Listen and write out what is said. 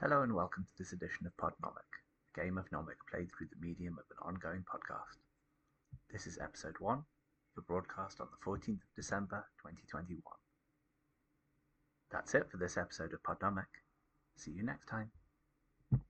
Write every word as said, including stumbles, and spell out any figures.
Hello and welcome to this edition of Podnomic, a game of Nomic played through the medium of an ongoing podcast. This is Episode one, for broadcast on the fourteenth of December twenty twenty-one. That's it for this episode of Podnomic. See you next time.